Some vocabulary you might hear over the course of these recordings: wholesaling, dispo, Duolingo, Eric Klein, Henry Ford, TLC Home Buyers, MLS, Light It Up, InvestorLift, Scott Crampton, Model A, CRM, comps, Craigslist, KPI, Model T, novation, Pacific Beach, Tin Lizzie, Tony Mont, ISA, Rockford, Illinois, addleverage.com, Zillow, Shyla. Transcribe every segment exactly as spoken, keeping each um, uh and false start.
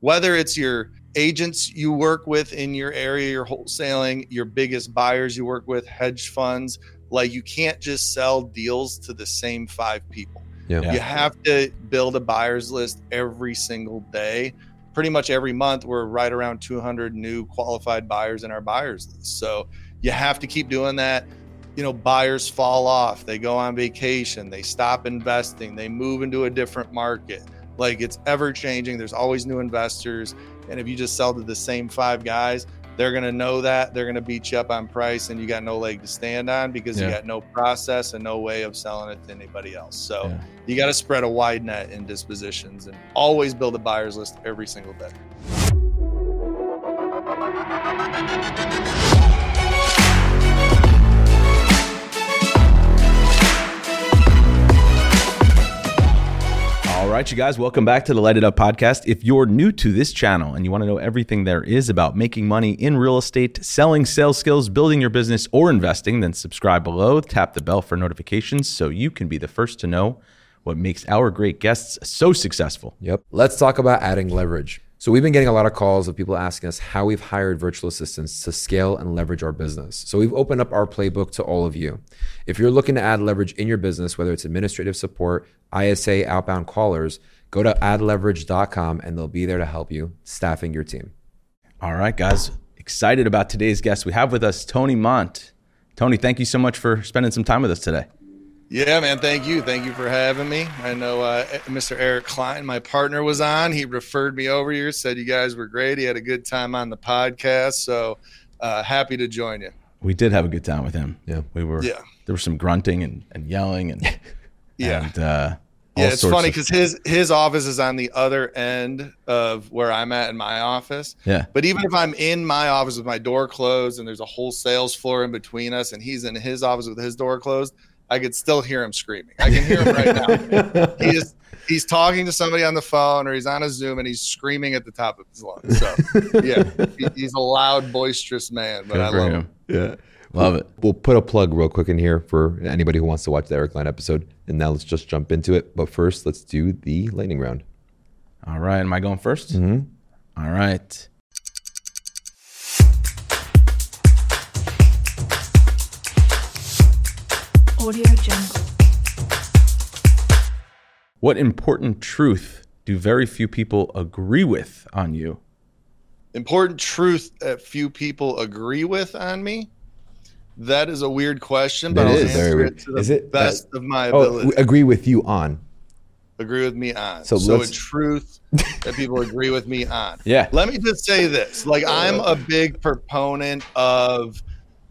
Whether it's your agents you work with in your area, your wholesaling, your biggest buyers you work with, hedge funds, like you can't just sell deals to the same five people. Yeah. Yeah. You have to build a buyer's list every single day. Pretty much every month, we're right around two hundred new qualified buyers in our buyers list. So you have to keep doing that. You know, buyers fall off. They go on vacation. They stop investing. They move into a different market. Like, it's ever changing. There's always new investors. And if you just sell to the same five guys, they're going to know that. They're going to beat you up on price, and you got no leg to stand on because yeah. you got no process and no way of selling it to anybody else. So yeah. you got to spread a wide net in dispositions and always build a buyer's list every single day. All right, you guys, welcome back to the Light It Up podcast. If you're new to this channel and you want to know everything there is about making money in real estate, selling sales skills, building your business, or investing, then subscribe below, tap the bell for notifications so you can be the first to know what makes our great guests so successful. Yep. Let's talk about adding leverage. So we've been getting a lot of calls of people asking us how we've hired virtual assistants to scale and leverage our business. So we've opened up our playbook to all of you. If you're looking to add leverage in your business, whether it's administrative support, I S A, outbound callers, go to add leverage dot com and they'll be there to help you staffing your team. All right, guys, excited about today's guest. We have with us Tony Mont. Tony, thank you so much for spending some time with us today. Yeah, man. Thank you. Thank you for having me. I know uh, Mister Eric Klein, my partner, was on. He referred me over here, said you guys were great. He had a good time on the podcast. So uh, happy to join you. We did have a good time with him. Yeah, we were. Yeah. There was some grunting and, and yelling and yeah. And, uh, all yeah, it's sorts funny because of- his his office is on the other end of where I'm at in my office. Yeah. But even if I'm in my office with my door closed and there's a whole sales floor in between us and he's in his office with his door closed, I could still hear him screaming. I can hear him right now. He is, he's talking to somebody on the phone or he's on a Zoom and he's screaming at the top of his lungs. So yeah, he, he's a loud, boisterous man, but Good I love him. him. Yeah, love it. We'll put a plug real quick in here for anybody who wants to watch the Eric Klein episode. And now let's just jump into it. But first, let's do the lightning round. All right. Am I going first? Mm-hmm. All right. Audio Jungle. What important truth do very few people agree with on you? Important truth that few people agree with on me? That is a weird question, but I'll answer it to the best of my ability. Oh, agree with you on. Agree with me on. So, so a truth that people agree with me on. Yeah. Let me just say this. Like, I'm a big proponent of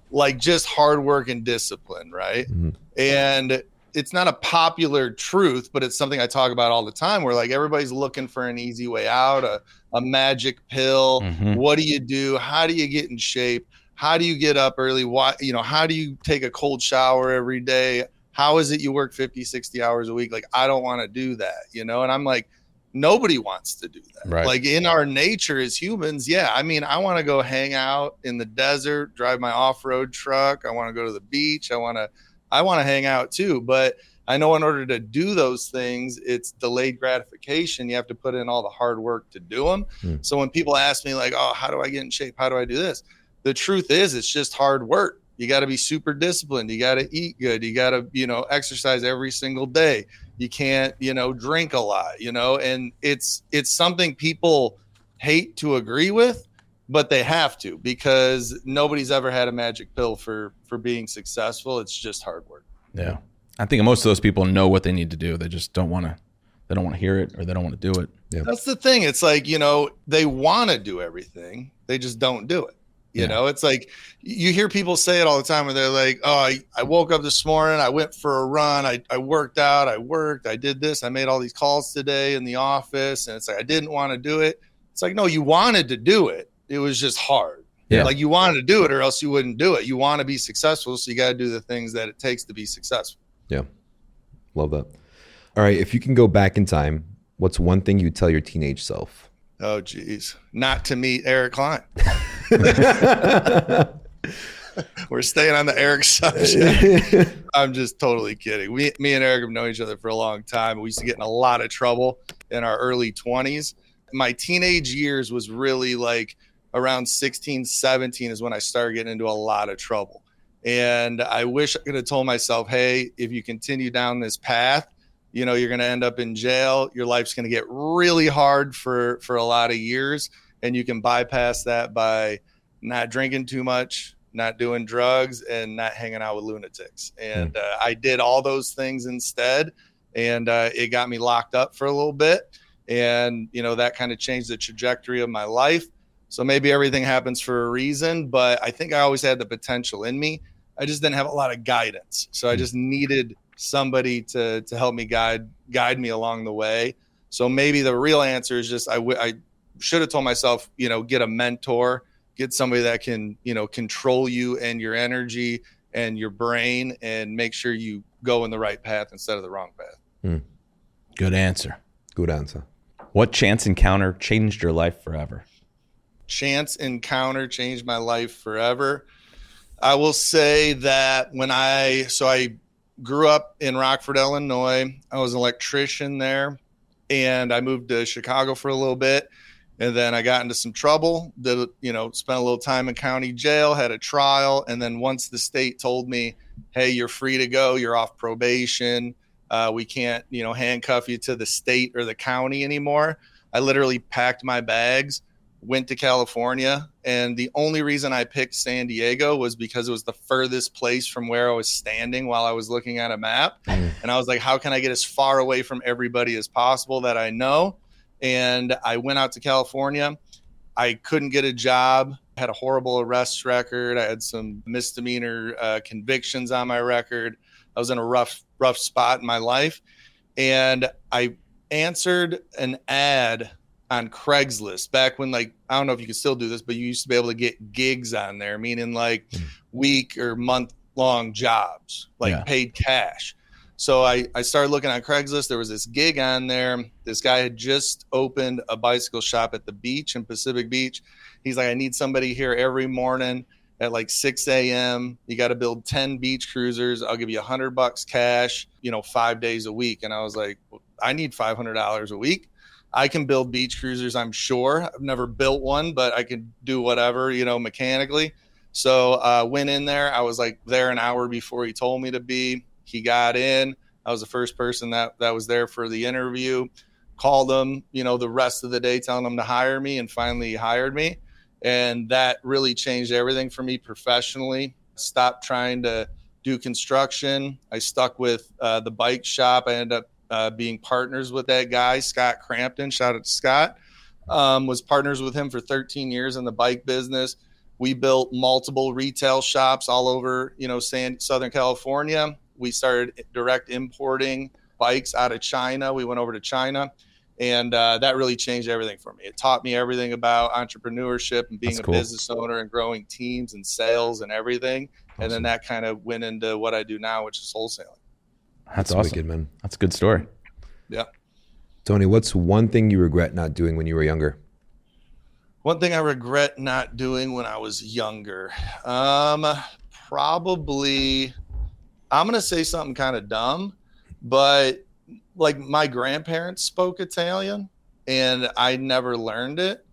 like just hard work and discipline, right? Mm-hmm. And it's not a popular truth, but it's something I talk about all the time where like everybody's looking for an easy way out, a, a magic pill. Mm-hmm. What do you do? How do you get in shape? How do you get up early? Why, you know, how do you take a cold shower every day? How is it you work fifty, sixty hours a week? Like, I don't want to do that, you know? And I'm like, nobody wants to do that. Right. Like in our nature as humans. Yeah. I mean, I want to go hang out in the desert, drive my off-road truck. I want to go to the beach. I want to, I want to hang out too, but I know in order to do those things, it's delayed gratification. You have to put in all the hard work to do them. Mm. So when people ask me like, oh, how do I get in shape? How do I do this? The truth is it's just hard work. You got to be super disciplined. You got to eat good. You got to, you know, exercise every single day. You can't, you know, drink a lot, you know, and it's it's something people hate to agree with, but they have to because nobody's ever had a magic pill for for being successful. It's just hard work. Yeah. I think most of those people know what they need to do. They just don't want to they don't want to hear it or they don't want to do it. Yeah. That's the thing. It's like, you know, they want to do everything. They just don't do it. You yeah. know, it's like you hear people say it all the time where they're like, oh, I, I woke up this morning. I went for a run. I, I worked out. I worked. I did this. I made all these calls today in the office. And it's like I didn't want to do it. It's like, no, you wanted to do it. It was just hard. Yeah. Like you wanted to do it or else you wouldn't do it. You want to be successful. So you got to do the things that it takes to be successful. Yeah. Love that. All right. If you can go back in time, what's one thing you tell your teenage self? Oh, geez. Not to meet Eric Klein. We're staying on the Eric subject. I'm just totally kidding. We, me and Eric have known each other for a long time. We used to get in a lot of trouble in our early twenties. My teenage years was really like around sixteen, seventeen is when I started getting into a lot of trouble. And I wish I could have told myself, hey, if you continue down this path, you know, you're going to end up in jail. Your life's going to get really hard for, for a lot of years. And you can bypass that by not drinking too much, not doing drugs, and not hanging out with lunatics. And uh, I did all those things instead. And uh, it got me locked up for a little bit. And, you know, that kind of changed the trajectory of my life. So maybe everything happens for a reason, but I think I always had the potential in me. I just didn't have a lot of guidance. So I just needed somebody to to help me guide guide me along the way. So maybe the real answer is just I, w- I should have told myself, you know, get a mentor, get somebody that can, you know, control you and your energy and your brain and make sure you go in the right path instead of the wrong path. Mm. Good answer. Good answer. What chance encounter changed your life forever? Chance encounter changed my life forever. I will say that when I, so I grew up in Rockford, Illinois. I was an electrician there, and I moved to Chicago for a little bit. And then I got into some trouble, did, you know, spent a little time in county jail, had a trial. And then once the state told me, hey, you're free to go, you're off probation. Uh, we can't, you know, handcuff you to the state or the county anymore. I literally packed my bags, went to California. And the only reason I picked San Diego was because it was the furthest place from where I was standing while I was looking at a map. And I was like, how can I get as far away from everybody as possible that I know? And I went out to California. I couldn't get a job, had a horrible arrest record. I had some misdemeanor uh, convictions on my record. I was in a rough, rough spot in my life. And I answered an ad on Craigslist back when, like, I don't know if you can still do this, but you used to be able to get gigs on there, meaning like week or month long jobs, like yeah. paid cash. So I, I started looking on Craigslist. There was this gig on there. This guy had just opened a bicycle shop at the beach in Pacific Beach. He's like, I need somebody here every morning at like six a.m. You got to build ten beach cruisers. I'll give you a hundred bucks cash, you know, five days a week. And I was like, I need five hundred dollars a week. I can build beach cruisers, I'm sure. I've never built one, but I could do whatever, you know, mechanically. So I uh, went in there. I was like there an hour before he told me to be. He got in. I was the first person that, that was there for the interview. Called him, you know, the rest of the day telling him to hire me, and finally hired me. And that really changed everything for me professionally. Stopped trying to do construction. I stuck with uh, the bike shop. I ended up uh, being partners with that guy, Scott Crampton. Shout out to Scott. Um, was partners with him for thirteen years in the bike business. We built multiple retail shops all over, you know, San, Southern California. We started direct importing bikes out of China. We went over to China, and uh, that really changed everything for me. It taught me everything about entrepreneurship and being That's a cool. business owner and growing teams and sales and everything. Awesome. And then that kind of went into what I do now, which is wholesaling. That's, That's awesome. Wicked, man. That's a good story. Yeah. Tony, what's one thing you regret not doing when you were younger? One thing I regret not doing when I was younger. Um, probably... I'm going to say something kind of dumb, but like my grandparents spoke Italian and I never learned it.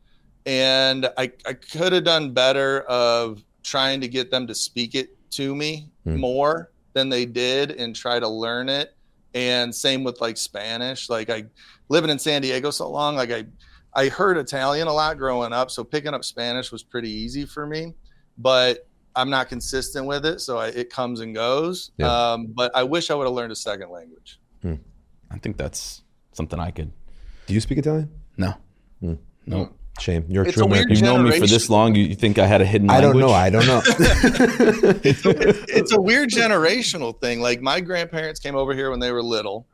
And I, I could have done better of trying to get them to speak it to me mm. more than they did and try to learn it. And same with like Spanish. Like I living in San Diego so long, like I, I heard Italian a lot growing up. So picking up Spanish was pretty easy for me, but I'm not consistent with it, so I, it comes and goes. Yeah. Um, but I wish I would have learned a second language. Hmm. I think that's something I could. Do you speak Italian? No. Hmm. No. Shame. You're a true American. You've known me for this long. You, you think I had a hidden language? I don't know. I don't know. it's, a, it's a weird generational thing. Like my grandparents came over here when they were little,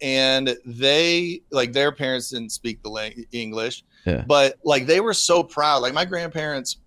and they like their parents didn't speak the language, English, yeah. but like they were so proud. Like my grandparents.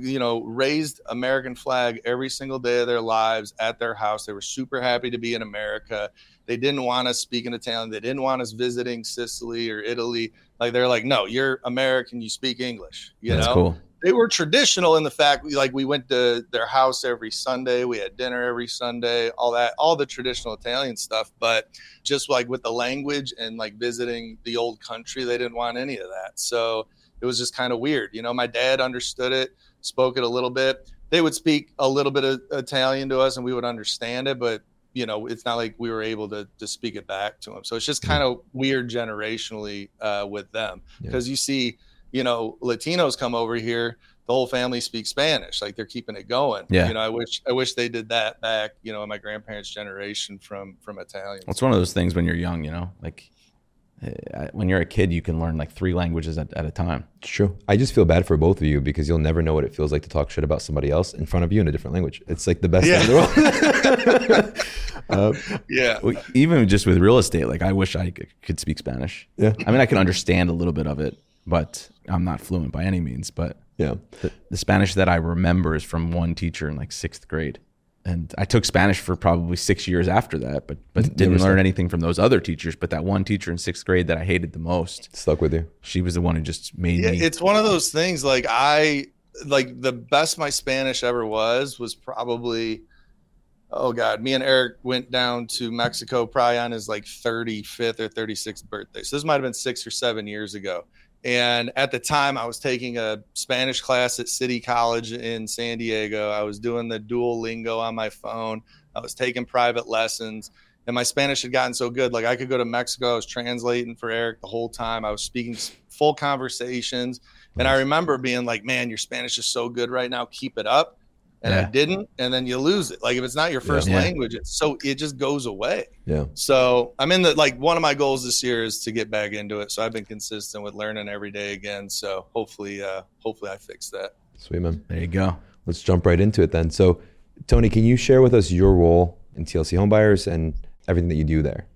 You know, raised American flag every single day of their lives at their house. They were super happy to be in America. They didn't want us speaking Italian. They didn't want us visiting Sicily or Italy. Like they're like, no, you're American. You speak English. You That's know, cool. they were traditional in the fact, like, we went to their house every Sunday. We had dinner every Sunday, all that, all the traditional Italian stuff. But just like with the language and like visiting the old country, they didn't want any of that. So it was just kind of weird. You know, my dad understood it, spoke it a little bit. They would speak a little bit of Italian to us and we would understand it, but you know, it's not like we were able to to speak it back to them. So it's just kind of weird generationally uh, with them, because yeah. you see, you know, Latinos come over here, the whole family speaks Spanish, like they're keeping it going. Yeah. You know, I wish I wish they did that back, you know, in my grandparents' generation from from Italians. Well, it's one of those things when you're young, you know, like when you're a kid, you can learn like three languages at, at a time. It's true. I just feel bad for both of you because you'll never know what it feels like to talk shit about somebody else in front of you in a different language. It's like the best yeah. thing in the world. uh, yeah. Well, even just with real estate, like I wish I could speak Spanish. Yeah. I mean, I can understand a little bit of it, but I'm not fluent by any means. But yeah, the, the Spanish that I remember is from one teacher in like sixth grade. And I took Spanish for probably six years after that, but but didn't learn anything from those other teachers. But that one teacher in sixth grade that I hated the most stuck with you. She was the one who just made yeah, me. It's one of those things. Like I, like the best my Spanish ever was, was probably, oh God, me and Eric went down to Mexico probably on his like thirty-fifth or thirty-sixth birthday. So this might've been six or seven years ago. And at the time, I was taking a Spanish class at City College in San Diego. I was doing the Duolingo on my phone. I was taking private lessons. And my Spanish had gotten so good, like I could go to Mexico. I was translating for Eric the whole time. I was speaking full conversations. And I remember being like, man, your Spanish is so good right now. Keep it up. And yeah. I didn't. And then you lose it. Like if it's not your first yeah. language, it's so it just goes away. Yeah. So I'm in the, like one of my goals this year is to get back into it. So I've been consistent with learning every day again. So hopefully, uh, hopefully I fix that. Sweet, man. There you go. Let's jump right into it then. So Tony, can you share with us your role in T L C Home Buyers and everything that you do there?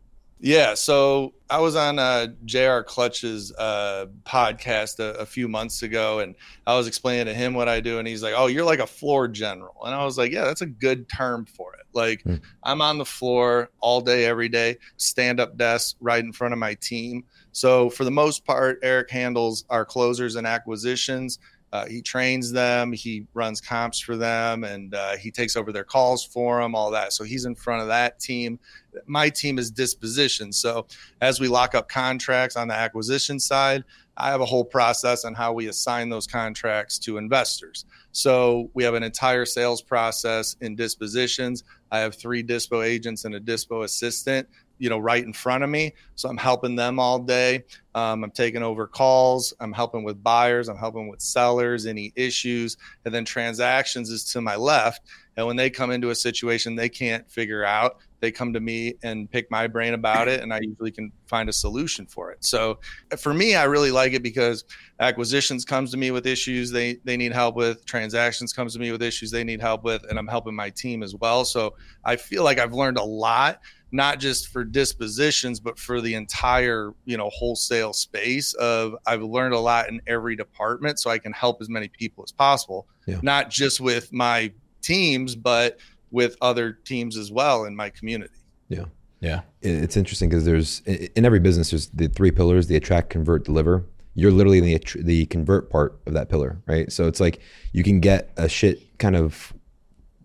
Yeah. So I was on uh, J R Clutch's uh, podcast a, a few months ago, and I was explaining to him what I do. And he's like, oh, you're like a floor general. And I was like, yeah, that's a good term for it. Like mm. I'm on the floor all day, every day, stand up desk right in front of my team. So for the most part, Eric handles our closers and acquisitions. Uh, he trains them, he runs comps for them, and uh, he takes over their calls for them, all that. So he's in front of that team. My team is disposition. So as we lock up contracts on the acquisition side, I have a whole process on how we assign those contracts to investors. So we have an entire sales process in dispositions. I have three dispo agents and a dispo assistant, you know, right in front of me. So I'm helping them all day. Um, I'm taking over calls. I'm helping with buyers. I'm helping with sellers, any issues. And then transactions is to my left. And when they come into a situation they can't figure out, they come to me and pick my brain about it. And I usually can find a solution for it. So for me, I really like it because acquisitions comes to me with issues they, they need help with. Transactions comes to me with issues they need help with. And I'm helping my team as well. So I feel like I've learned a lot, not just for dispositions, but for the entire, you know, wholesale space of I've learned a lot in every department so I can help as many people as possible, yeah. not just with my teams, but with other teams as well in my community. Yeah. Yeah. It's interesting because there's in every business, there's the three pillars, the attract, convert, deliver. You're literally in the, the convert part of that pillar, right? So it's like you can get a shit kind of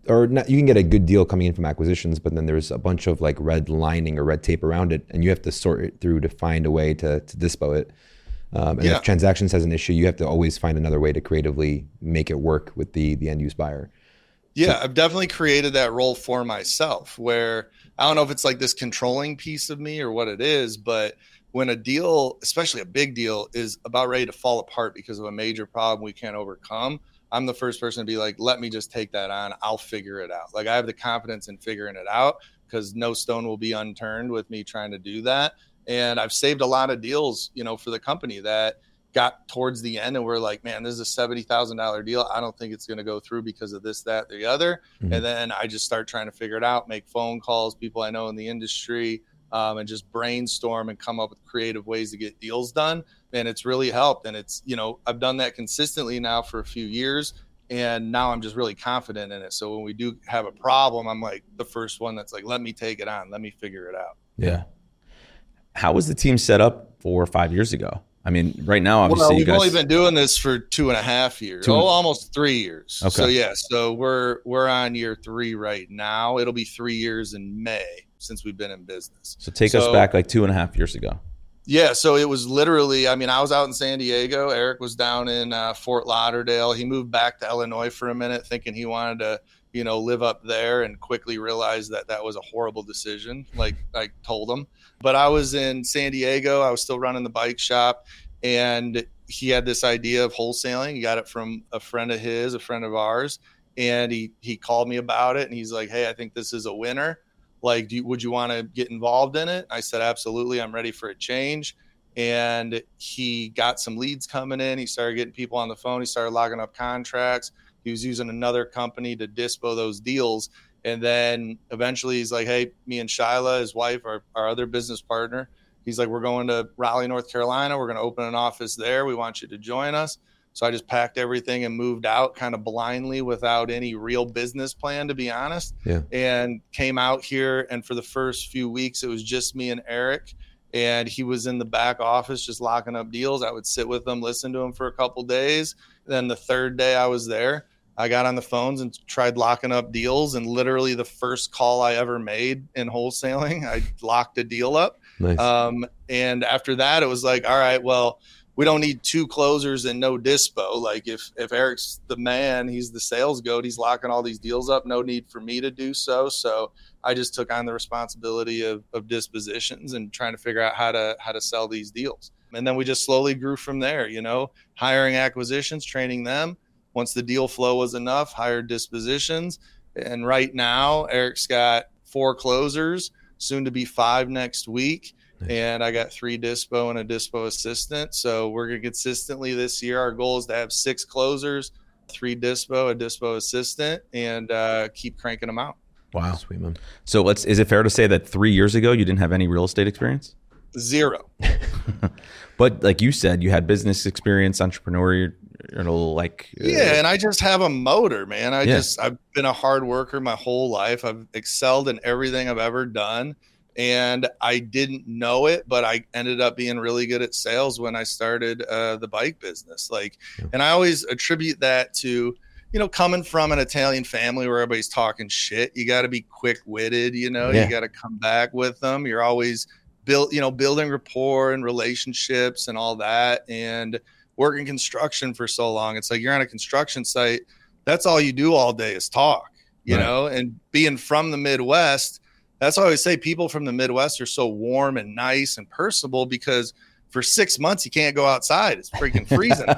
or not, you can get a good deal coming in from acquisitions, but then there's a bunch of like red lining or red tape around it, and you have to sort it through to find a way to, to dispo it. Um, and yeah. if transactions has an issue, you have to always find another way to creatively make it work with the, the end use buyer. Yeah, so, I've definitely created that role for myself where I don't know if it's like this controlling piece of me or what it is, but when a deal, especially a big deal, is about ready to fall apart because of a major problem we can't overcome, I'm the first person to be like, let me just take that on. I'll figure it out. Like I have the confidence in figuring it out because no stone will be unturned with me trying to do that. And I've saved a lot of deals, you know, for the company that got towards the end and we're like, man, this is a seventy thousand dollars deal. I don't think it's going to go through because of this, that, the other. Mm-hmm. And then I just start trying to figure it out, make phone calls, people I know in the industry, um, and just brainstorm and come up with creative ways to get deals done. And it's really helped. And it's, you know, I've done that consistently now for a few years. And now I'm just really confident in it. So when we do have a problem, I'm like the first one that's like, let me take it on. Let me figure it out. Yeah. How was the team set up four or five years ago? I mean, right now, obviously, well, we've you guys... only been doing this for two and a half years, two... oh, almost three years. Okay. So yeah, so we're we're on year three right now. It'll be three years in May since we've been in business. So take so, us back like two and a half years ago. Yeah, so it was literally. I mean, I was out in San Diego. Eric was down in uh, Fort Lauderdale. He moved back to Illinois for a minute, thinking he wanted to, you know, live up there, and quickly realized that that was a horrible decision. Like I told him. But I was in San Diego. I was still running the bike shop, and he had this idea of wholesaling. He got it from a friend of his, a friend of ours, and he he called me about it. And he's like, "Hey, I think this is a winner. Like, do you, would you want to get involved in it?" I said, "Absolutely. I'm ready for a change." And he got some leads coming in. He started getting people on the phone. He started logging up contracts. He was using another company to dispo those deals. And then eventually he's like, "Hey, me and Shyla," his wife, our, our other business partner, he's like, "We're going to Raleigh, North Carolina. We're going to open an office there. We want you to join us." So I just packed everything and moved out kind of blindly without any real business plan, to be honest, yeah. and came out here. And for the first few weeks, it was just me and Eric. And he was in the back office just locking up deals. I would sit with him, listen to him for a couple of days. Then the third day I was there, I got on the phones and tried locking up deals. And literally the first call I ever made in wholesaling, I locked a deal up. Nice. Um, and after that, it was like, all right, well, we don't need two closers and no dispo. Like if, if Eric's the man, he's the sales goat, he's locking all these deals up, no need for me to do so. So I just took on the responsibility of, of dispositions and trying to figure out how to, how to sell these deals. And then we just slowly grew from there, you know, hiring acquisitions, training them. Once the deal flow was enough, hired dispositions. And right now, Eric's got four closers, soon to be five next week. Nice. And I got three dispo and a dispo assistant. So we're going to consistently this year, our goal is to have six closers, three dispo, a dispo assistant, and uh, keep cranking them out. Wow. Sweet, man. So let's, is it fair to say that three years ago, you didn't have any real estate experience? Zero. But like you said, you had business experience, entrepreneurial, like uh, yeah. And I just have a motor, man. I yeah. just I've been a hard worker my whole life. I've excelled in everything I've ever done, and I didn't know it, but I ended up being really good at sales when I started uh, the bike business. Like, yeah. and I always attribute that to, you know, coming from an Italian family where everybody's talking shit. You got to be quick witted. You know, yeah. you got to come back with them. You're always build, you know, building rapport and relationships and all that, and working construction for so long. It's like you're on a construction site. That's all you do all day is talk, you right. know, and being from the Midwest, that's why I always say people from the Midwest are so warm and nice and personable, because for six months you can't go outside. It's freaking freezing.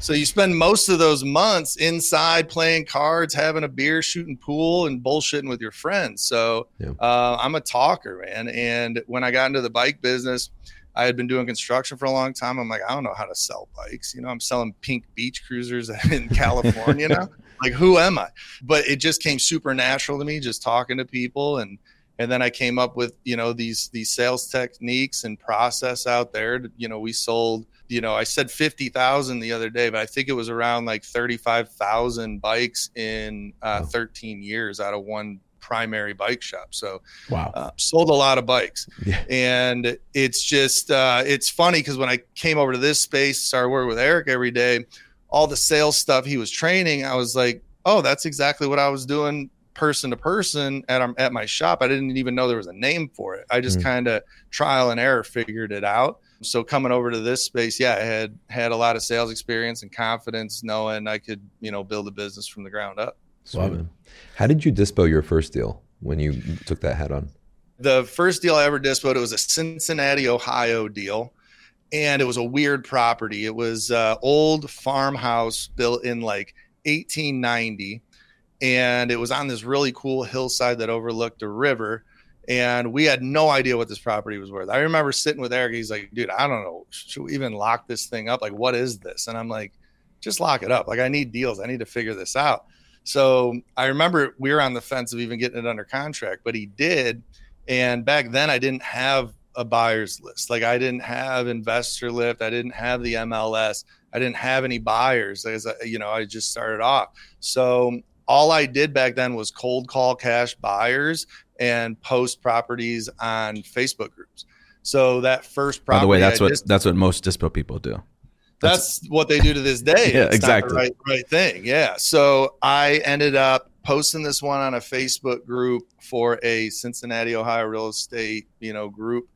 So you spend most of those months inside playing cards, having a beer, shooting pool, and bullshitting with your friends. So yeah. uh, I'm a talker, man. And when I got into the bike business, I had been doing construction for a long time. I'm like, I don't know how to sell bikes. You know, I'm selling pink beach cruisers in California now. Like, who am I? But it just came super natural to me, just talking to people. And and then I came up with, you know, these these sales techniques and process out there. To, you know, we sold, you know, I said fifty thousand the other day, but I think it was around like thirty-five thousand bikes in uh, wow. thirteen years out of one primary bike shop. So wow. uh, sold a lot of bikes. Yeah. And it's just, uh, it's funny because when I came over to this space, started working with Eric every day, all the sales stuff he was training, I was like, oh, that's exactly what I was doing person to person at, um, at my shop. I didn't even know there was a name for it. I just mm-hmm. kind of trial and error figured it out. So coming over to this space, yeah, I had had a lot of sales experience and confidence knowing I could, you know, build a business from the ground up. Wow, man. How did you dispo your first deal when you took that hat on? The first deal I ever dispoed, it was a Cincinnati, Ohio deal. And it was a weird property. It was an old farmhouse built in like eighteen ninety. And it was on this really cool hillside that overlooked a river. And we had no idea what this property was worth. I remember sitting with Eric. He's like, dude, I don't know. Should we even lock this thing up? Like, what is this? And I'm like, just lock it up. Like, I need deals. I need to figure this out. So I remember we were on the fence of even getting it under contract, but he did. And back then I didn't have a buyer's list. Like, I didn't have InvestorLift. I didn't have the M L S. I didn't have any buyers. As I, you know, I just started off. So all I did back then was cold call cash buyers and post properties on Facebook groups. So that first property. By the way, that's I what just, that's what most dispo people do. That's, that's what they do to this day. Yeah, it's exactly. Not the right, right thing. Yeah. So I ended up posting this one on a Facebook group for a Cincinnati, Ohio real estate, you know, group,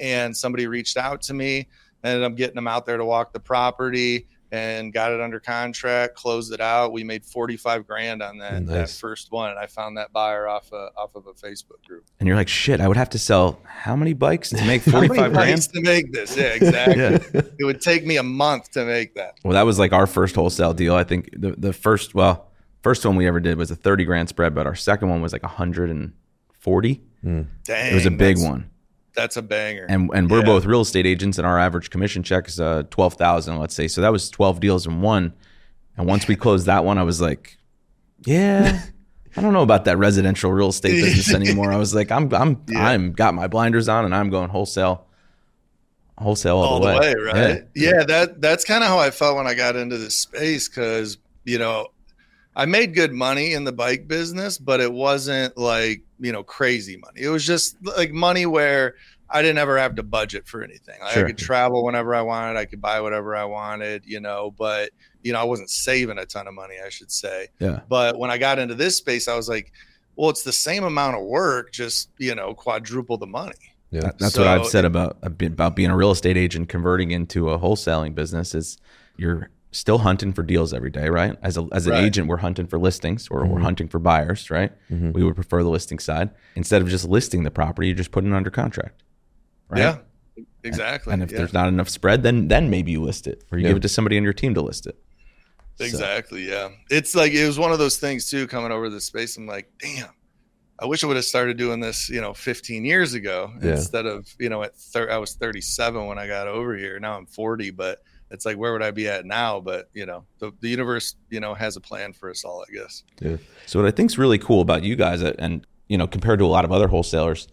and somebody reached out to me. I ended up getting them out there to walk the property and got it under contract, closed it out. We made forty-five grand on that, nice. that first one. And I found that buyer off of, off of a Facebook group. And you're like, shit, I would have to sell how many bikes to make forty-five grand to make this? Yeah, exactly. yeah. It would take me a month to make that. Well, that was like our first wholesale deal. I think the, the first, well, first one we ever did was a thirty grand spread, but our second one was like one hundred forty. Mm. Dang. It was a big one. That's a banger. And and we're yeah. both real estate agents, and our average commission check is uh, twelve thousand, let's say. So that was twelve deals in one. And once we closed that one, I was like, yeah, I don't know about that residential real estate business anymore. I was like, I'm I'm yeah. I'm got my blinders on and I'm going wholesale. Wholesale all, all the, way. the way, right? Yeah, yeah that that's kind of how I felt when I got into this space, cuz, you know, I made good money in the bike business, but it wasn't like, you know, crazy money. It was just like money where I didn't ever have to budget for anything. Like sure. I could travel whenever I wanted. I could buy whatever I wanted, you know, but, you know, I wasn't saving a ton of money, I should say. Yeah. But when I got into this space, I was like, well, it's the same amount of work, just, you know, quadruple the money. Yeah. That's so, what I've said about, about being a real estate agent, converting into a wholesaling business is you're still hunting for deals every day, right? As a as an right. agent, we're hunting for listings, or mm-hmm. we're hunting for buyers, right? Mm-hmm. We would prefer the listing side. Instead of just listing the property, you're just putting it under contract, right? Yeah, exactly. And, and if yeah. there's not enough spread, then then maybe you list it, or you yeah. give it to somebody on your team to list it. Exactly, so. yeah. It's like, it was one of those things too, coming over the space, I'm like, damn, I wish I would have started doing this, you know, fifteen years ago yeah. instead of, you know, at thir- I was thirty-seven when I got over here. Now I'm forty, but it's like, where would I be at now? But, you know, the, the universe, you know, has a plan for us all, I guess. Yeah. So what I think is really cool about you guys, and, you know, compared to a lot of other wholesalers,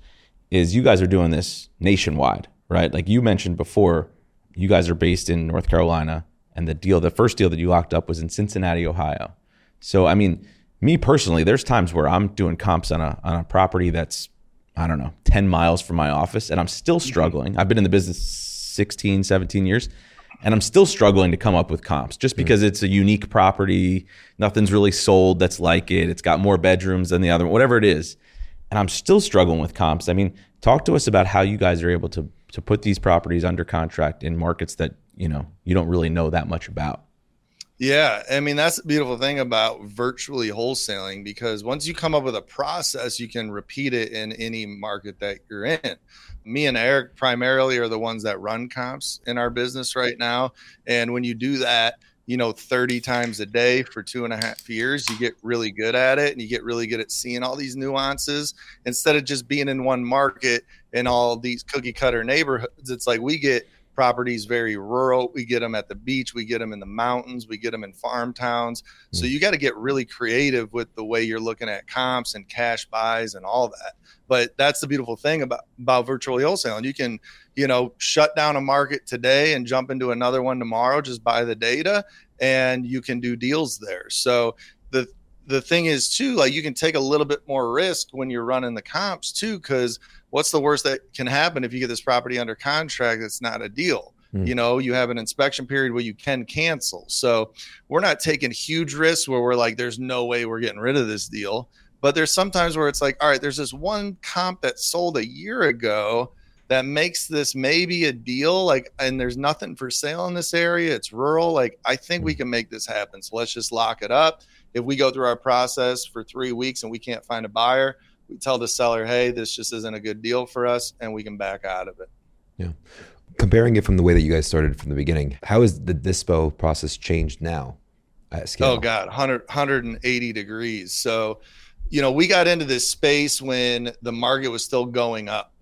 is you guys are doing this nationwide, right? Like you mentioned before, you guys are based in North Carolina, and the deal, the first deal that you locked up was in Cincinnati, Ohio. So, I mean, me personally, there's times where I'm doing comps on a on a property that's, I don't know, ten miles from my office, and I'm still struggling. I've been in the business sixteen, seventeen years. And I'm still struggling to come up with comps just because it's a unique property. Nothing's really sold that's like it. It's got more bedrooms than the other, whatever it is. And I'm still struggling with comps. I mean, talk to us about how you guys are able to to put these properties under contract in markets that, you know, you don't really know that much about. Yeah. I mean, that's the beautiful thing about virtually wholesaling, because once you come up with a process, you can repeat it in any market that you're in. Me and Eric primarily are the ones that run comps in our business right now. And when you do that, you know, thirty times a day for two and a half years, you get really good at it, and you get really good at seeing all these nuances instead of just being in one market and all these cookie cutter neighborhoods. It's like we get properties very rural. We get them at the beach. We get them in the mountains. We get them in farm towns. So you got to get really creative with the way you're looking at comps and cash buys and all that. But that's the beautiful thing about, about virtually wholesaling. You can, you know, shut down a market today and jump into another one tomorrow, just buy the data, and you can do deals there. So the the thing is too, like you can take a little bit more risk when you're running the comps too, because what's the worst that can happen if you get this property under contract that's not a deal? Mm. You know, you have an inspection period where you can cancel. So we're not taking huge risks where we're like, there's no way we're getting rid of this deal. But there's sometimes where it's like, all right, there's this one comp that sold a year ago that makes this maybe a deal, like, and there's nothing for sale in this area. It's rural. Like, I think we can make this happen. So let's just lock it up. If we go through our process for three weeks and we can't find a buyer, we tell the seller, hey, this just isn't a good deal for us, and we can back out of it. Yeah. Comparing it from the way that you guys started from the beginning, how has the dispo process changed now at scale? Oh, God, one hundred, one hundred eighty degrees. So, you know, we got into this space when the market was still going up,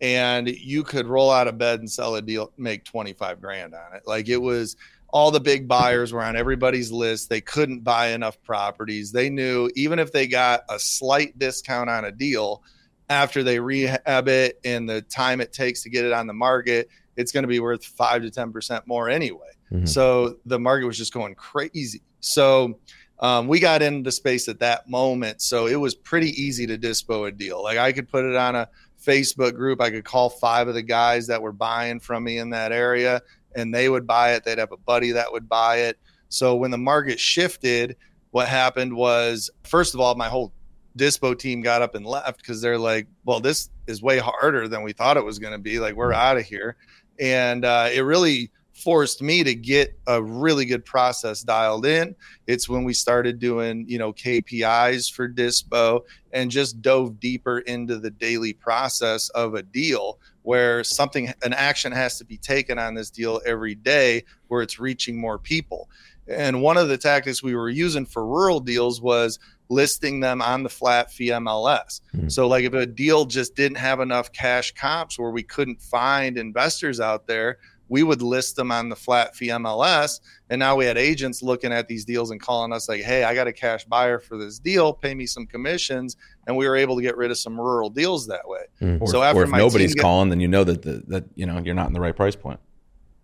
and you could roll out of bed and sell a deal, make twenty-five grand on it. Like it was... all the big buyers were on everybody's list. They couldn't buy enough properties. They knew even if they got a slight discount on a deal, after they rehab it and the time it takes to get it on the market, it's going to be worth five to ten percent more anyway. Mm-hmm. So the market was just going crazy. So um, we got into the space at that moment. So it was pretty easy to dispo a deal. Like I could put it on a Facebook group. I could call five of the guys that were buying from me in that area, and they would buy it. They'd have a buddy that would buy it. So when the market shifted, what happened was, first of all, my whole Dispo team got up and left because they're like, well, this is way harder than we thought it was going to be. Like, we're out of here. And uh, it really forced me to get a really good process dialed in. It's when we started doing, you know, K P Is for Dispo and just dove deeper into the daily process of a deal where something, an action has to be taken on this deal every day where it's reaching more people. And one of the tactics we were using for rural deals was listing them on the flat fee M L S. Mm-hmm. So like if a deal just didn't have enough cash comps where we couldn't find investors out there, we would list them on the flat fee M L S. And now we had agents looking at these deals and calling us like, hey, I got a cash buyer for this deal, pay me some commissions. And we were able to get rid of some rural deals that way. Mm-hmm. Or, so after or if my nobody's get- calling, then you know that, the, that you know, you're not in the right price point.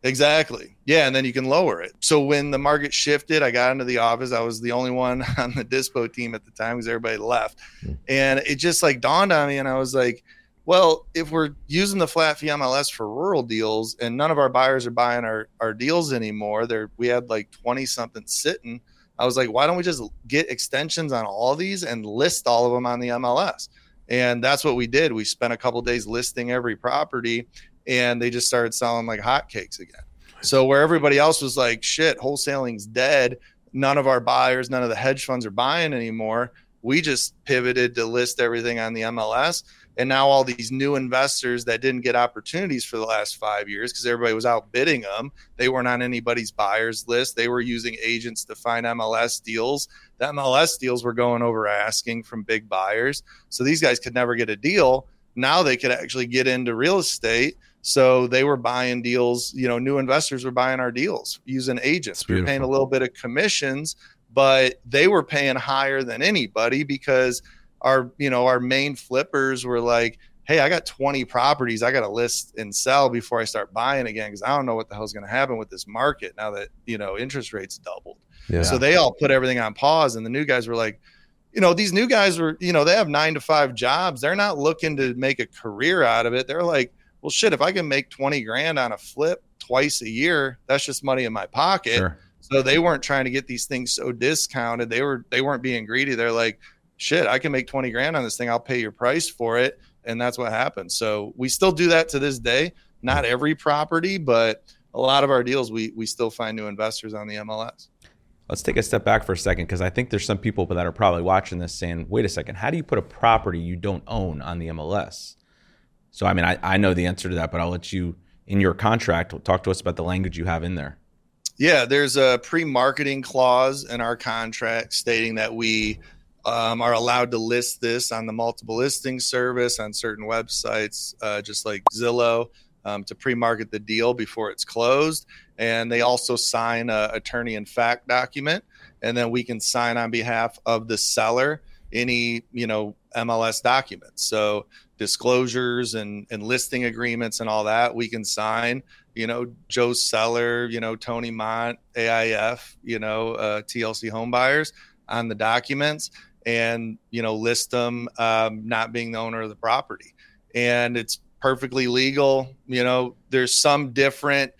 Exactly. Yeah. And then you can lower it. So when the market shifted, I got into the office. I was the only one on the Dispo team at the time because everybody left. Mm-hmm. And it just like dawned on me. And I was like, well, if we're using the flat fee M L S for rural deals and none of our buyers are buying our, our deals anymore, there we had like twenty something sitting. I was like, why don't we just get extensions on all these and list all of them on the M L S? And that's what we did. We spent a couple of days listing every property, and they just started selling like hotcakes again. So where everybody else was like, shit, wholesaling's dead, none of our buyers, none of the hedge funds are buying anymore, we just pivoted to list everything on the M L S. And now all these new investors that didn't get opportunities for the last five years because everybody was outbidding them, they weren't on anybody's buyers list, they were using agents to find M L S deals. The M L S deals were going over asking from big buyers. So these guys could never get a deal. Now they could actually get into real estate. So they were buying deals, you know, new investors were buying our deals using agents. We were paying a little bit of commissions, but they were paying higher than anybody because our, you know, our main flippers were like, hey, I got twenty properties I got to list and sell before I start buying again, because I don't know what the hell's going to happen with this market now that, you know, interest rates doubled. Yeah. So they all put everything on pause, and the new guys were like, you know, these new guys were, you know, they have nine to five jobs. They're not looking to make a career out of it. They're like, well, shit, if I can make twenty grand on a flip twice a year, that's just money in my pocket. Sure. So they weren't trying to get these things so discounted. They were, they weren't being greedy. They're like, shit, I can make twenty grand on this thing. I'll pay your price for it. And that's what happened. So we still do that to this day. Not every property, but a lot of our deals, we we still find new investors on the M L S. Let's take a step back for a second, because I think there's some people that are probably watching this saying, wait a second, how do you put a property you don't own on the M L S? So, I mean, I, I know the answer to that, but I'll let you, in your contract, talk to us about the language you have in there. Yeah, there's a pre-marketing clause in our contract stating that we um, are allowed to list this on the multiple listing service on certain websites, uh, just like Zillow, Um, to pre-market the deal before it's closed. And they also sign a attorney in fact document, and then we can sign on behalf of the seller any, you know, M L S documents. So disclosures and, and listing agreements and all that we can sign, you know, Joe Seller, you know, Tony Mont, A I F, you know, uh, T L C Home Buyers on the documents, and, you know, list them um, not being the owner of the property. And it's perfectly legal. You know, there's some different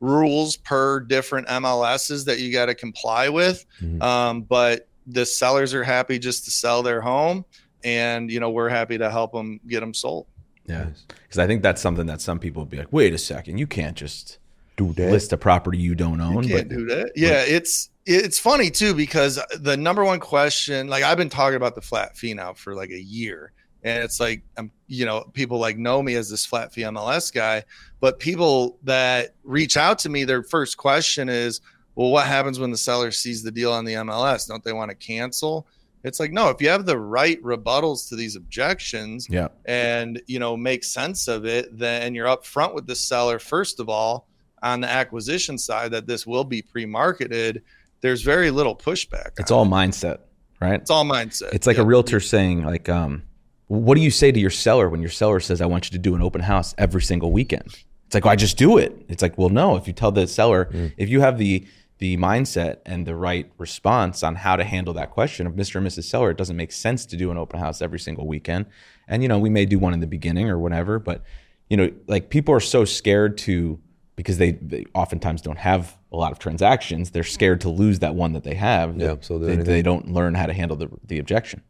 rules per different M L S's that you got to comply with. Mm-hmm. Um, but the sellers are happy just to sell their home, and, you know, we're happy to help them get them sold. Yeah. Cause I think that's something that some people would be like, wait a second, you can't just do that. List a property you don't own. You can't but, do that. Yeah. But- it's, it's funny too, because the number one question, like I've been talking about the flat fee now for like a year. And it's like, I'm, you know, people like know me as this flat fee M L S guy, but people that reach out to me, their first question is, well, what happens when the seller sees the deal on the M L S? Don't they want to cancel? It's like, no, if you have the right rebuttals to these objections, yeah, and, you know, make sense of it, then you're upfront with the seller, first of all, on the acquisition side, that this will be pre-marketed. There's very little pushback. It's all it. mindset, right? It's all mindset. It's like yeah. a realtor saying like, um, what do you say to your seller when your seller says, I want you to do an open house every single weekend? It's like, well, I just do it. It's like, well, no, if you tell the seller, mm. if you have the the mindset and the right response on how to handle that question of Mister and Missus Seller. It doesn't make sense to do an open house every single weekend. And, you know, we may do one in the beginning or whatever, but, you know, like people are so scared to, because they, they oftentimes don't have a lot of transactions. They're scared to lose that one that they have. Yeah, so they, they don't learn how to handle the, the objection.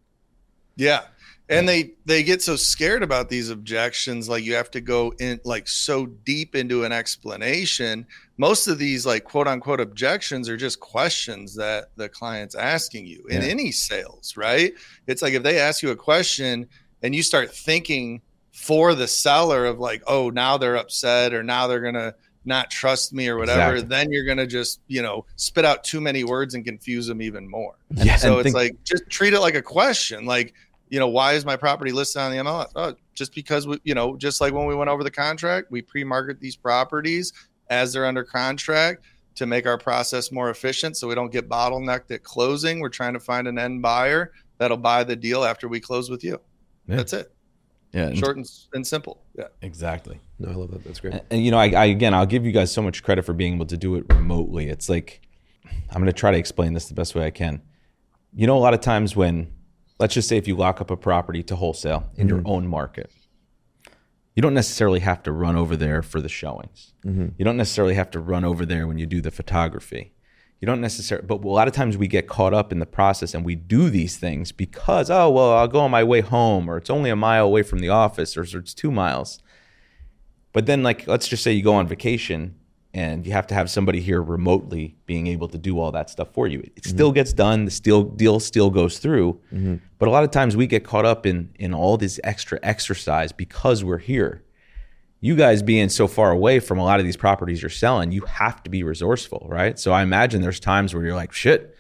Yeah. And they, they get so scared about these objections, like you have to go in like so deep into an explanation. Most of these like quote unquote objections are just questions that the client's asking you in yeah. any sales, right? It's like if they ask you a question and you start thinking for the seller of like, oh, now they're upset or now they're going to not trust me or whatever, exactly. then you're going to just, you know, spit out too many words and confuse them even more. Yeah, so it's think- like, just treat it like a question. Like, you know, why is my property listed on the M L S? Oh, just because we, you know, just like when we went over the contract, we pre-market these properties as they're under contract to make our process more efficient so we don't get bottlenecked at closing. We're trying to find an end buyer that'll buy the deal after we close with you. Yeah. That's it. Yeah. Short and, and simple. Yeah. Exactly. No, I love that. That's great. And, and you know, I, I, again, I'll give you guys so much credit for being able to do it remotely. It's like, I'm going to try to explain this the best way I can. You know, a lot of times when, let's just say if you lock up a property to wholesale in mm-hmm. your own market, you don't necessarily have to run over there for the showings. Mm-hmm. You don't necessarily have to run over there when you do the photography. You don't necessarily, but a lot of times we get caught up in the process and we do these things because, oh, well, I'll go on my way home, or it's only a mile away from the office, or it's two miles. But then, like, let's just say you go on vacation and you have to have somebody here remotely being able to do all that stuff for you. It mm-hmm. still gets done. The still deal still goes through. Mm-hmm. But a lot of times we get caught up in in all this extra exercise because we're here. You guys being so far away from a lot of these properties you're selling, you have to be resourceful, right? So I imagine there's times where you're like, shit,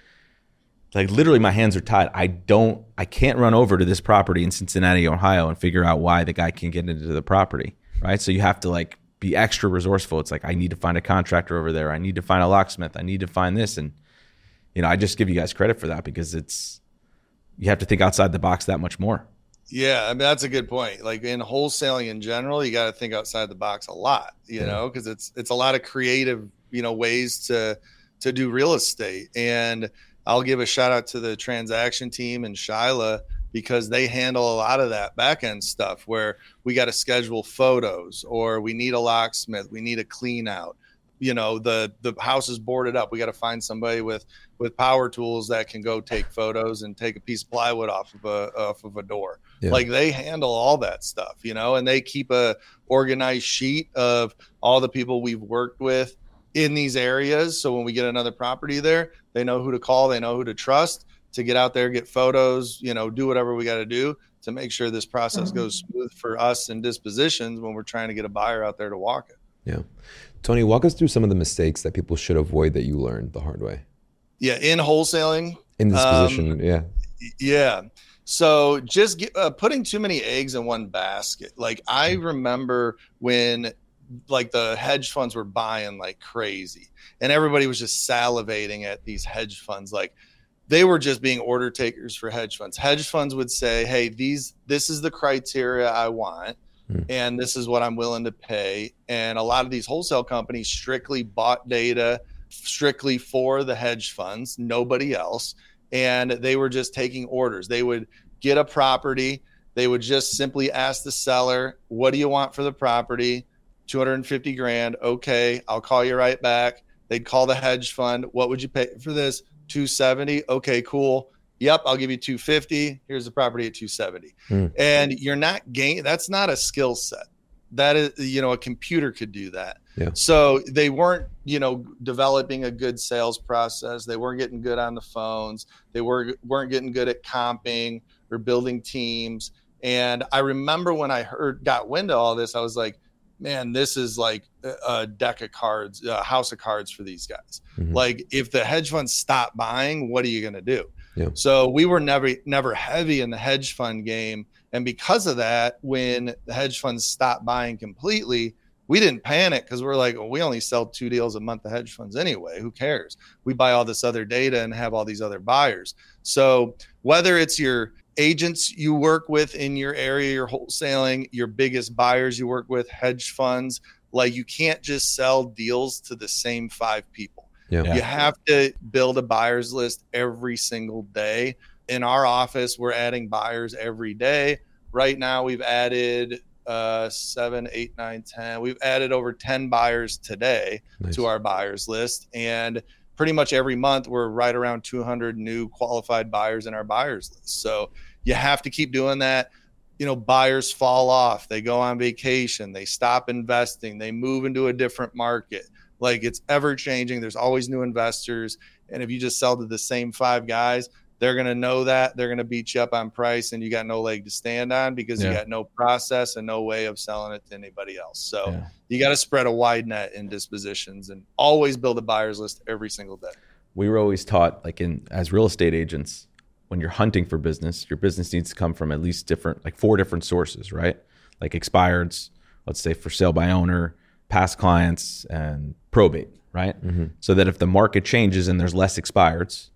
like literally my hands are tied. I don't, I can't run over to this property in Cincinnati, Ohio and figure out why the guy can't get into the property, right? So you have to like be extra resourceful. It's like, I need to find a contractor over there. I need to find a locksmith. I need to find this. And, you know, I just give you guys credit for that because it's, you have to think outside the box that much more. Yeah, I mean, that's a good point. Like in wholesaling in general, you got to think outside the box a lot, you yeah. know, because it's it's a lot of creative, you know, ways to to do real estate. And I'll give a shout out to the transaction team and Shyla because they handle a lot of that back end stuff where we got to schedule photos or we need a locksmith, we need a clean out. You know, the the house is boarded up. We got to find somebody with with power tools that can go take photos and take a piece of plywood off of a off of a door. Yeah. Like they handle all that stuff, you know, and they keep a organized sheet of all the people we've worked with in these areas. So when we get another property there, they know who to call, they know who to trust to get out there, get photos, you know, do whatever we got to do to make sure this process mm-hmm. goes smooth for us in dispositions when we're trying to get a buyer out there to walk it. Yeah. Tony, walk us through some of the mistakes that people should avoid that you learned the hard way. Yeah, in wholesaling. In this um, position, yeah. Yeah. So just get, uh, putting too many eggs in one basket. Like I remember when like the hedge funds were buying like crazy and everybody was just salivating at these hedge funds. Like they were just being order takers for hedge funds. Hedge funds would say, hey, these this is the criteria I want. And this is what I'm willing to pay. And a lot of these wholesale companies strictly bought data strictly for the hedge funds, nobody else. And they were just taking orders. They would get a property. They would just simply ask the seller, what do you want for the property? two hundred fifty grand. Okay, I'll call you right back. They'd call the hedge fund. What would you pay for this? two seventy. Okay, cool. Yep, I'll give you two fifty. Here's the property at two seventy. Mm. And you're not gain. That's not a skill set. That is, you know, a computer could do that. Yeah. So they weren't, you know, developing a good sales process. They weren't getting good on the phones. They were weren't getting good at comping or building teams. And I remember when I heard got wind of all this, I was like, man, this is like a deck of cards, a house of cards for these guys. Mm-hmm. Like if the hedge funds stop buying, what are you going to do? Yeah. So we were never never heavy in the hedge fund game. And because of that, when the hedge funds stopped buying completely, we didn't panic because we're like, well, we only sell two deals a month to hedge funds anyway. Who cares? We buy all this other data and have all these other buyers. So whether it's your agents you work with in your area, your wholesaling, your biggest buyers you work with, hedge funds, like you can't just sell deals to the same five people. Yeah. Yeah. You have to build a buyer's list every single day. In our office, we're adding buyers every day. Right now, we've added uh, seven, eight, nine, ten. We've added over ten buyers today nice. to our buyers list. And pretty much every month, we're right around two hundred new qualified buyers in our buyers list. So you have to keep doing that. You know, buyers fall off. They go on vacation. They stop investing. They move into a different market. Like, it's ever changing. There's always new investors. And if you just sell to the same five guys, they're going to know that. They're going to beat you up on price, and you got no leg to stand on because yeah. you got no process and no way of selling it to anybody else. So yeah. you got to spread a wide net in dispositions and always build a buyer's list every single day. We were always taught, like, in as real estate agents, when you're hunting for business, your business needs to come from at least different, like four different sources, right? Like expireds, let's say for sale by owner, past clients, and probate, right? Mm-hmm. So that if the market changes and there's less expireds,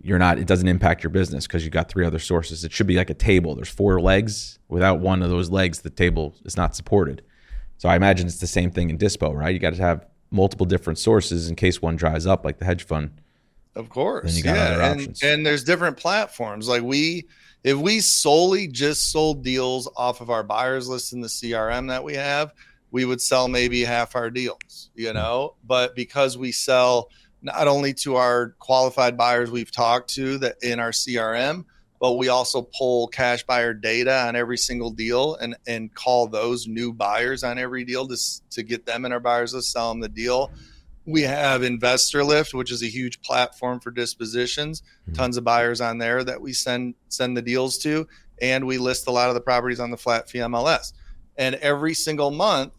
you're not, it doesn't impact your business because you've got three other sources. It should be like a table. There's four legs. Without one of those legs, the table is not supported. So I imagine it's the same thing in dispo, right? You got to have multiple different sources in case one dries up, like the hedge fund. Of course. Then you got yeah. other options. And, and there's different platforms. Like we, if we solely just sold deals off of our buyers list in the C R M that we have, we would sell maybe half our deals, you know, mm-hmm. but because we sell not only to our qualified buyers we've talked to that in our C R M, but we also pull cash buyer data on every single deal and, and call those new buyers on every deal to, to get them in our buyers list, sell them the deal. We have InvestorLift, which is a huge platform for dispositions, mm-hmm. tons of buyers on there that we send, send the deals to. And we list a lot of the properties on the flat fee M L S. And every single month,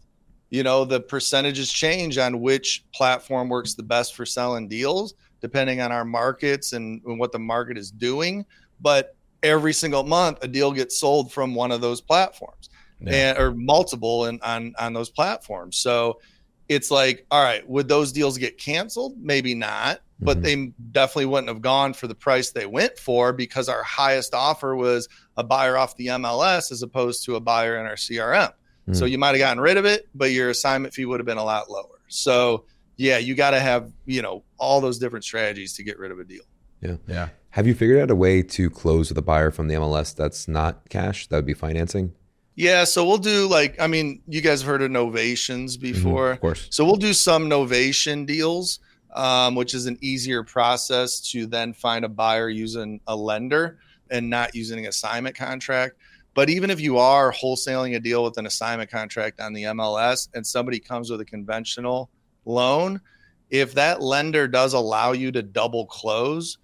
you know, the percentages change on which platform works the best for selling deals, depending on our markets and, and what the market is doing. But every single month, a deal gets sold from one of those platforms yeah. and, or multiple in, on, on those platforms. So it's like, all right, would those deals get canceled? Maybe not, but mm-hmm. they definitely wouldn't have gone for the price they went for because our highest offer was a buyer off the M L S as opposed to a buyer in our C R M. So you might have gotten rid of it, but your assignment fee would have been a lot lower. So yeah, you got to have, you know, all those different strategies to get rid of a deal. Yeah. Yeah. Have you figured out a way to close with a buyer from the M L S that's not cash? That would be financing? Yeah. So we'll do like, I mean, you guys have heard of novations before. Mm-hmm, of course. So we'll do some novation deals, um, which is an easier process to then find a buyer using a lender and not using an assignment contract. But even if you are wholesaling a deal with an assignment contract on the M L S and somebody comes with a conventional loan, if that lender does allow you to double close,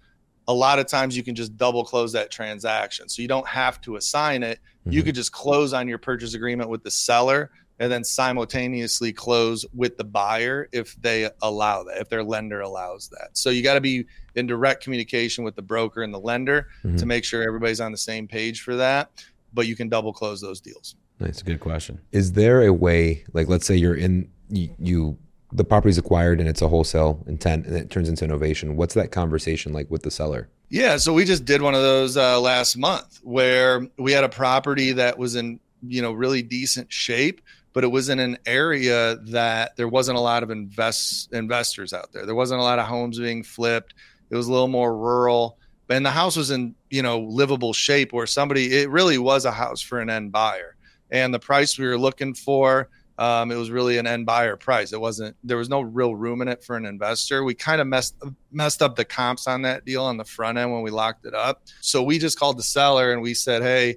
a lot of times you can just double close that transaction. So you don't have to assign it. Mm-hmm. You could just close on your purchase agreement with the seller and then simultaneously close with the buyer if they allow that, if their lender allows that. So you got to be in direct communication with the broker and the lender mm-hmm. to make sure everybody's on the same page for that. But you can double close those deals. Nice. Good question. Is there a way, like, let's say you're in, you, you the property's acquired and it's a wholesale intent and it turns into innovation. What's that conversation like with the seller? Yeah. So we just did one of those uh, last month where we had a property that was in, you know, really decent shape, but it was in an area that there wasn't a lot of invest investors out there. There wasn't a lot of homes being flipped. It was a little more rural. And the house was in, you know, livable shape where somebody, it really was a house for an end buyer. And the price we were looking for, um, it was really an end buyer price. It wasn't, there was no real room in it for an investor. We kind of messed, messed up the comps on that deal on the front end when we locked it up. So we just called the seller and we said, hey,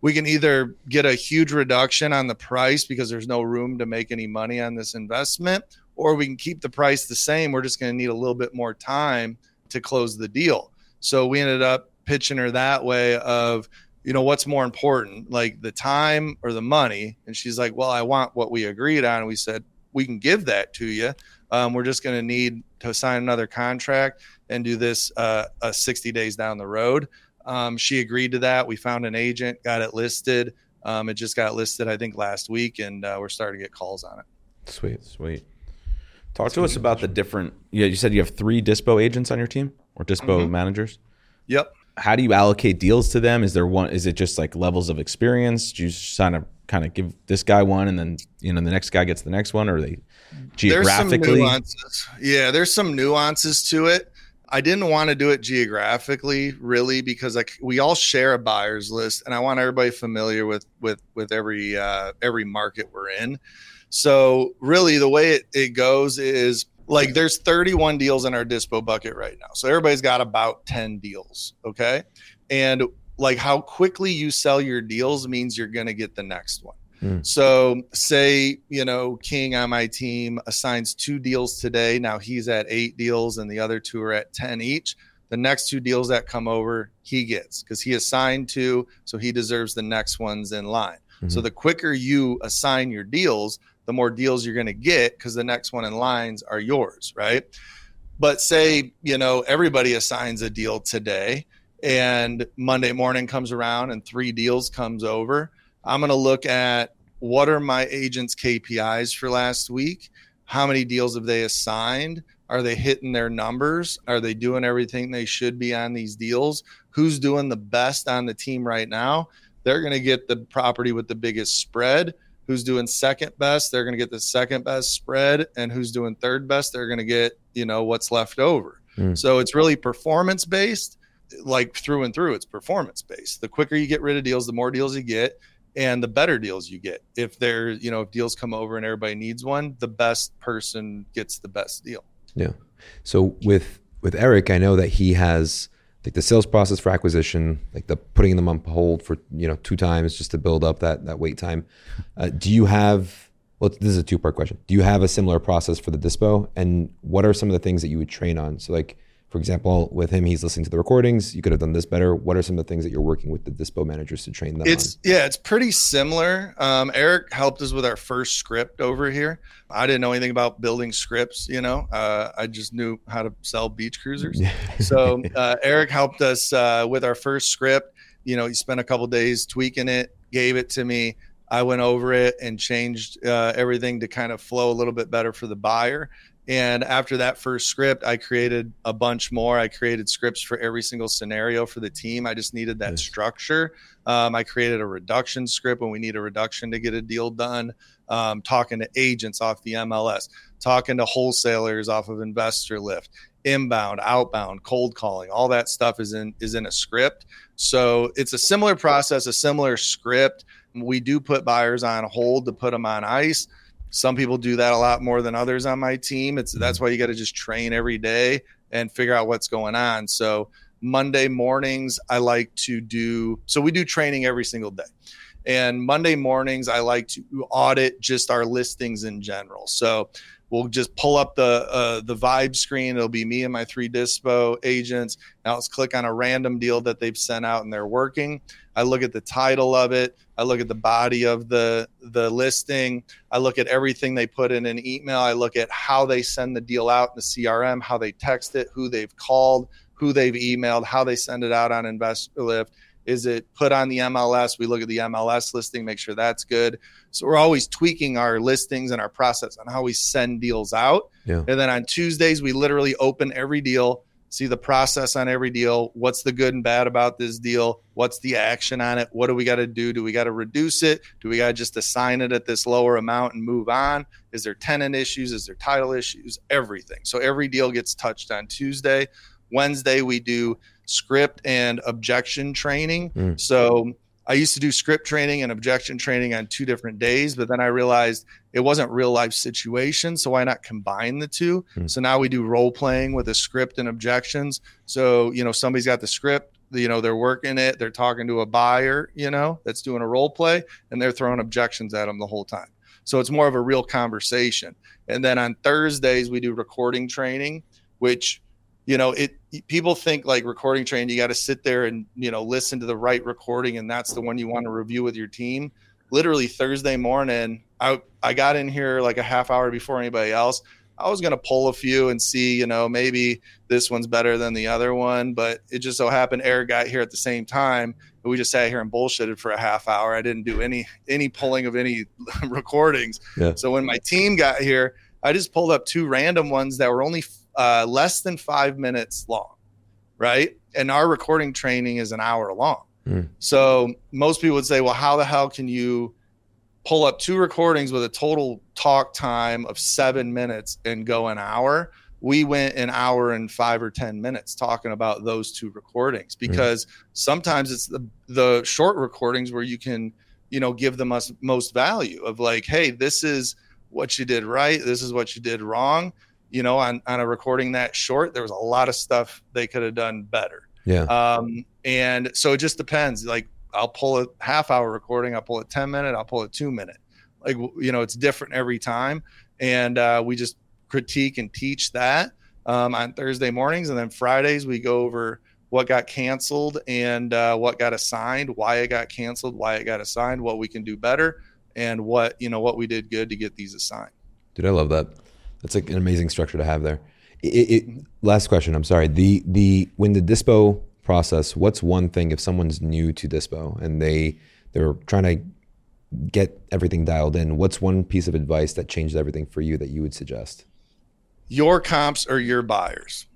we can either get a huge reduction on the price because there's no room to make any money on this investment, or we can keep the price the same. We're just going to need a little bit more time to close the deal. So we ended up pitching her that way of, you know, what's more important, like the time or the money? And she's like, well, I want what we agreed on. And we said, we can give that to you. Um, we're just going to need to sign another contract and do this uh, uh, sixty days down the road. Um, she agreed to that. We found an agent, got it listed. Um, it just got listed, I think, last week, and uh, we're starting to get calls on it. Sweet, sweet. Talk That's to us about the different – yeah, you said you have three dispo agents on your team? Or dispo mm-hmm. managers? Yep. How do you allocate deals to them? Is there one? Is it just like levels of experience? Do you kind of kind of give this guy one and then, you know, the next guy gets the next one? Or are they geographically? There's some nuances. Yeah, there's some nuances to it. I didn't want to do it geographically, really, because like we all share a buyer's list, and I want everybody familiar with with with every uh, every market we're in. So really, the way it, it goes is like there's thirty-one deals in our dispo bucket right now. So everybody's got about ten deals, okay? And like how quickly you sell your deals means you're going to get the next one. Mm. So say, you know, King on my team assigns two deals today. Now he's at eight deals and the other two are at ten each. The next two deals that come over, he gets because he assigned two. So he deserves the next ones in line. Mm-hmm. So the quicker you assign your deals, the more deals you're going to get because the next one in lines are yours. Right. But say, you know, everybody assigns a deal today and Monday morning comes around and three deals comes over. I'm going to look at what are my agents' K P Is for last week? How many deals have they assigned? Are they hitting their numbers? Are they doing everything they should be on these deals? Who's doing the best on the team right now? They're going to get the property with the biggest spread. Who's doing second best? They're going to get the second best spread. And who's doing third best? They're going to get, you know, what's left over. Mm. So it's really performance-based, like through and through. It's performance-based. The quicker you get rid of deals, the more deals you get. And the better deals you get. If they're, you know, if deals come over and everybody needs one, the best person gets the best deal. Yeah. So with with Eric, I know that he has like the sales process for acquisition, like the putting them on hold for, you know, two times just to build up that that wait time. Uh, do you have, well, this is a two-part question. Do you have a similar process for the dispo? And what are some of the things that you would train on? So like, for example, with him, he's listening to the recordings. You could have done this better. What are some of the things that you're working with the dispo managers to train them it's, on? Yeah, it's pretty similar. Um, Eric helped us with our first script over here. I didn't know anything about building scripts, you know. Uh, I just knew how to sell beach cruisers. So uh, Eric helped us uh, with our first script. You know, he spent a couple of days tweaking it, gave it to me. I went over it and changed uh, everything to kind of flow a little bit better for the buyer. And after that first script, I created a bunch more. I created scripts for every single scenario for the team. I just needed that nice. structure. Um, I created a reduction script when we need a reduction to get a deal done. Um, talking to agents off the M L S, talking to wholesalers off of InvestorLift, inbound, outbound, cold calling, all that stuff is in is in a script. So it's a similar process, a similar script. We do put buyers on hold to put them on ice. Some people do that a lot more than others on my team. It's that's why you got to just train every day and figure out what's going on. So Monday mornings, I like to do, so we do training every single day. And Monday mornings, I like to audit just our listings in general. So we'll just pull up the uh, the vibe screen. It'll be me and my three dispo agents. Now let's click on a random deal that they've sent out and they're working. I look at the title of it. I look at the body of the the listing. I look at everything they put in an email. I look at how they send the deal out in the C R M, how they text it, who they've called, who they've emailed, how they send it out on InvestorLift. Is it put on the M L S? We look at the M L S listing, make sure that's good. So we're always tweaking our listings and our process on how we send deals out. Yeah. And then on Tuesdays, we literally open every deal, see the process on every deal. What's the good and bad about this deal? What's the action on it? What do we got to do? Do we got to reduce it? Do we got to just assign it at this lower amount and move on? Is there tenant issues? Is there title issues? Everything. So every deal gets touched on Tuesday. Wednesday, we do script and objection training. Mm. So I used to do script training and objection training on two different days, but then I realized it wasn't real life situation. So why not combine the two? Mm. So now we do role playing with a script and objections. So, you know, somebody's got the script, you know, they're working it, they're talking to a buyer, you know, that's doing a role play and they're throwing objections at them the whole time. So it's more of a real conversation. And then on Thursdays, we do recording training, which You know, it people think like recording training, you got to sit there and, you know, listen to the right recording. And that's the one you want to review with your team. Literally Thursday morning, I I got in here like a half hour before anybody else. I was going to pull a few and see, you know, maybe this one's better than the other one. But it just so happened Eric got here at the same time. And we just sat here and bullshitted for a half hour. I didn't do any any pulling of any recordings. Yeah. So when my team got here, I just pulled up two random ones that were only Uh, less than five minutes long, right? And our recording training is an hour long. Mm. So most people would say, well, how the hell can you pull up two recordings with a total talk time of seven minutes and go an hour. We went an hour and five or ten minutes talking about those two recordings, because mm. sometimes it's the, the short recordings where you can, you know, give the most, most value of like, hey, this is what you did right, this is what you did wrong. You know, on, on a recording that short, there was a lot of stuff they could have done better. Yeah. Um, and so it just depends. Like, I'll pull a half hour recording, I'll pull a ten minute, I'll pull a two minute. Like, you know, it's different every time. And uh, we just critique and teach that um, on Thursday mornings. And then Fridays, we go over what got canceled and uh, what got assigned, why it got canceled, why it got assigned, what we can do better, and what, you know, what we did good to get these assigned. Dude, I love that. That's like an amazing structure to have there. It, it, last question, I'm sorry. The the when the Dispo process, what's one thing if someone's new to Dispo and they they're trying to get everything dialed in, what's one piece of advice that changed everything for you that you would suggest? Your comps are your buyers,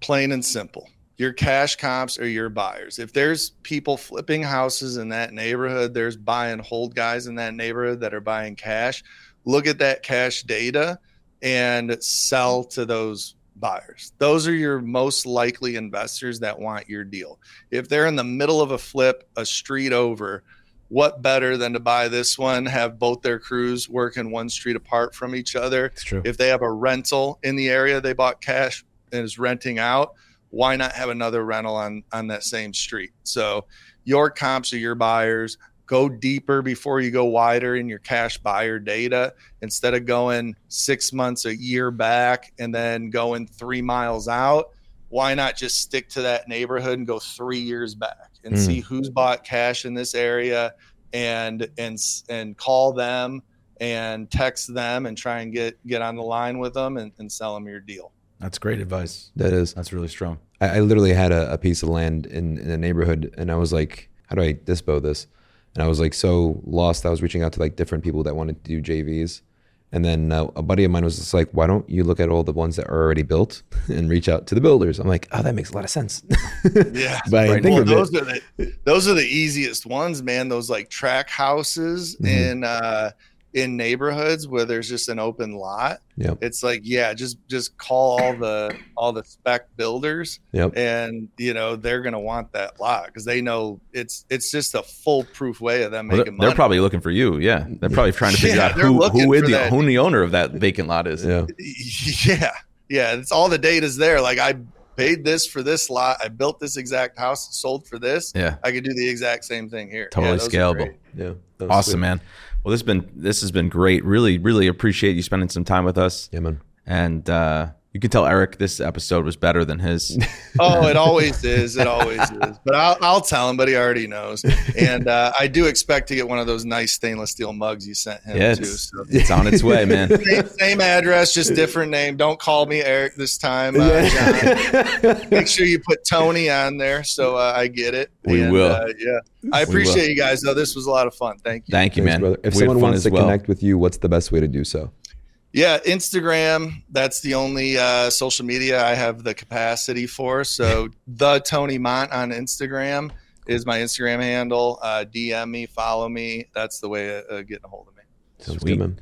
plain and simple. Your cash comps are your buyers. If there's people flipping houses in that neighborhood, there's buy and hold guys in that neighborhood that are buying cash. Look at that cash data and sell to those buyers. Those are your most likely investors that want your deal. If they're in the middle of a flip, a street over, what better than to buy this one, have both their crews working one street apart from each other. It's true. If they have a rental in the area they bought cash and is renting out, why not have another rental on, on that same street? So your comps are your buyers. Go deeper before you go wider in your cash buyer data. Instead of going six months, a year back, and then going three miles out, why not just stick to that neighborhood and go three years back and mm. see who's bought cash in this area, and and and call them and text them and try and get, get on the line with them and, and sell them your deal. That's great advice. That is. That's really strong. I, I literally had a, a piece of land in, in a neighborhood, and I was like, how do I dispo this? And I was like so lost. I was reaching out to like different people that wanted to do J Vs. And then uh, a buddy of mine was just like, why don't you look at all the ones that are already built and reach out to the builders? I'm like, oh, that makes a lot of sense. Yeah. But right. well, those, are the, those are the easiest ones, man. Those like track houses mm-hmm. in uh, in neighborhoods where there's just an open lot. Yep. It's like, yeah, just just call all the all the spec builders. Yep. And you know, they're gonna want that lot because they know it's it's just a foolproof way of them making well, they're, money. They're probably looking for you, yeah. They're probably trying to figure yeah, out who who is the who the owner of that vacant lot is. Yeah. Yeah. Yeah. It's all the data's there. Like, I paid this for this lot, I built this exact house, sold for this. Yeah. I could do the exact same thing here. Totally yeah, scalable. Yeah. Awesome, sweet. Man. Well, this has been this has been great. Really, really appreciate you spending some time with us. Yeah, man. And uh, you can tell Eric this episode was better than his. Oh, it always is. It always is. But I'll, I'll tell him, but he already knows. And uh, I do expect to get one of those nice stainless steel mugs you sent him yeah, it's, too. So. It's on its way, man. Same, same address, just different name. Don't call me Eric this time. Uh, yeah. John. Make sure you put Tony on there so uh, I get it. We and, will. Uh, yeah. I appreciate you guys, though. This was a lot of fun. Thank you. Thank you, man. Thanks, if we someone wants to well. connect with you, what's the best way to do so? Yeah, Instagram. That's the only uh, social media I have the capacity for. So the Tony Mont on Instagram is my Instagram handle. Uh, D M me, follow me. That's the way of uh, getting a hold of me. Sounds Sweet. Good, man.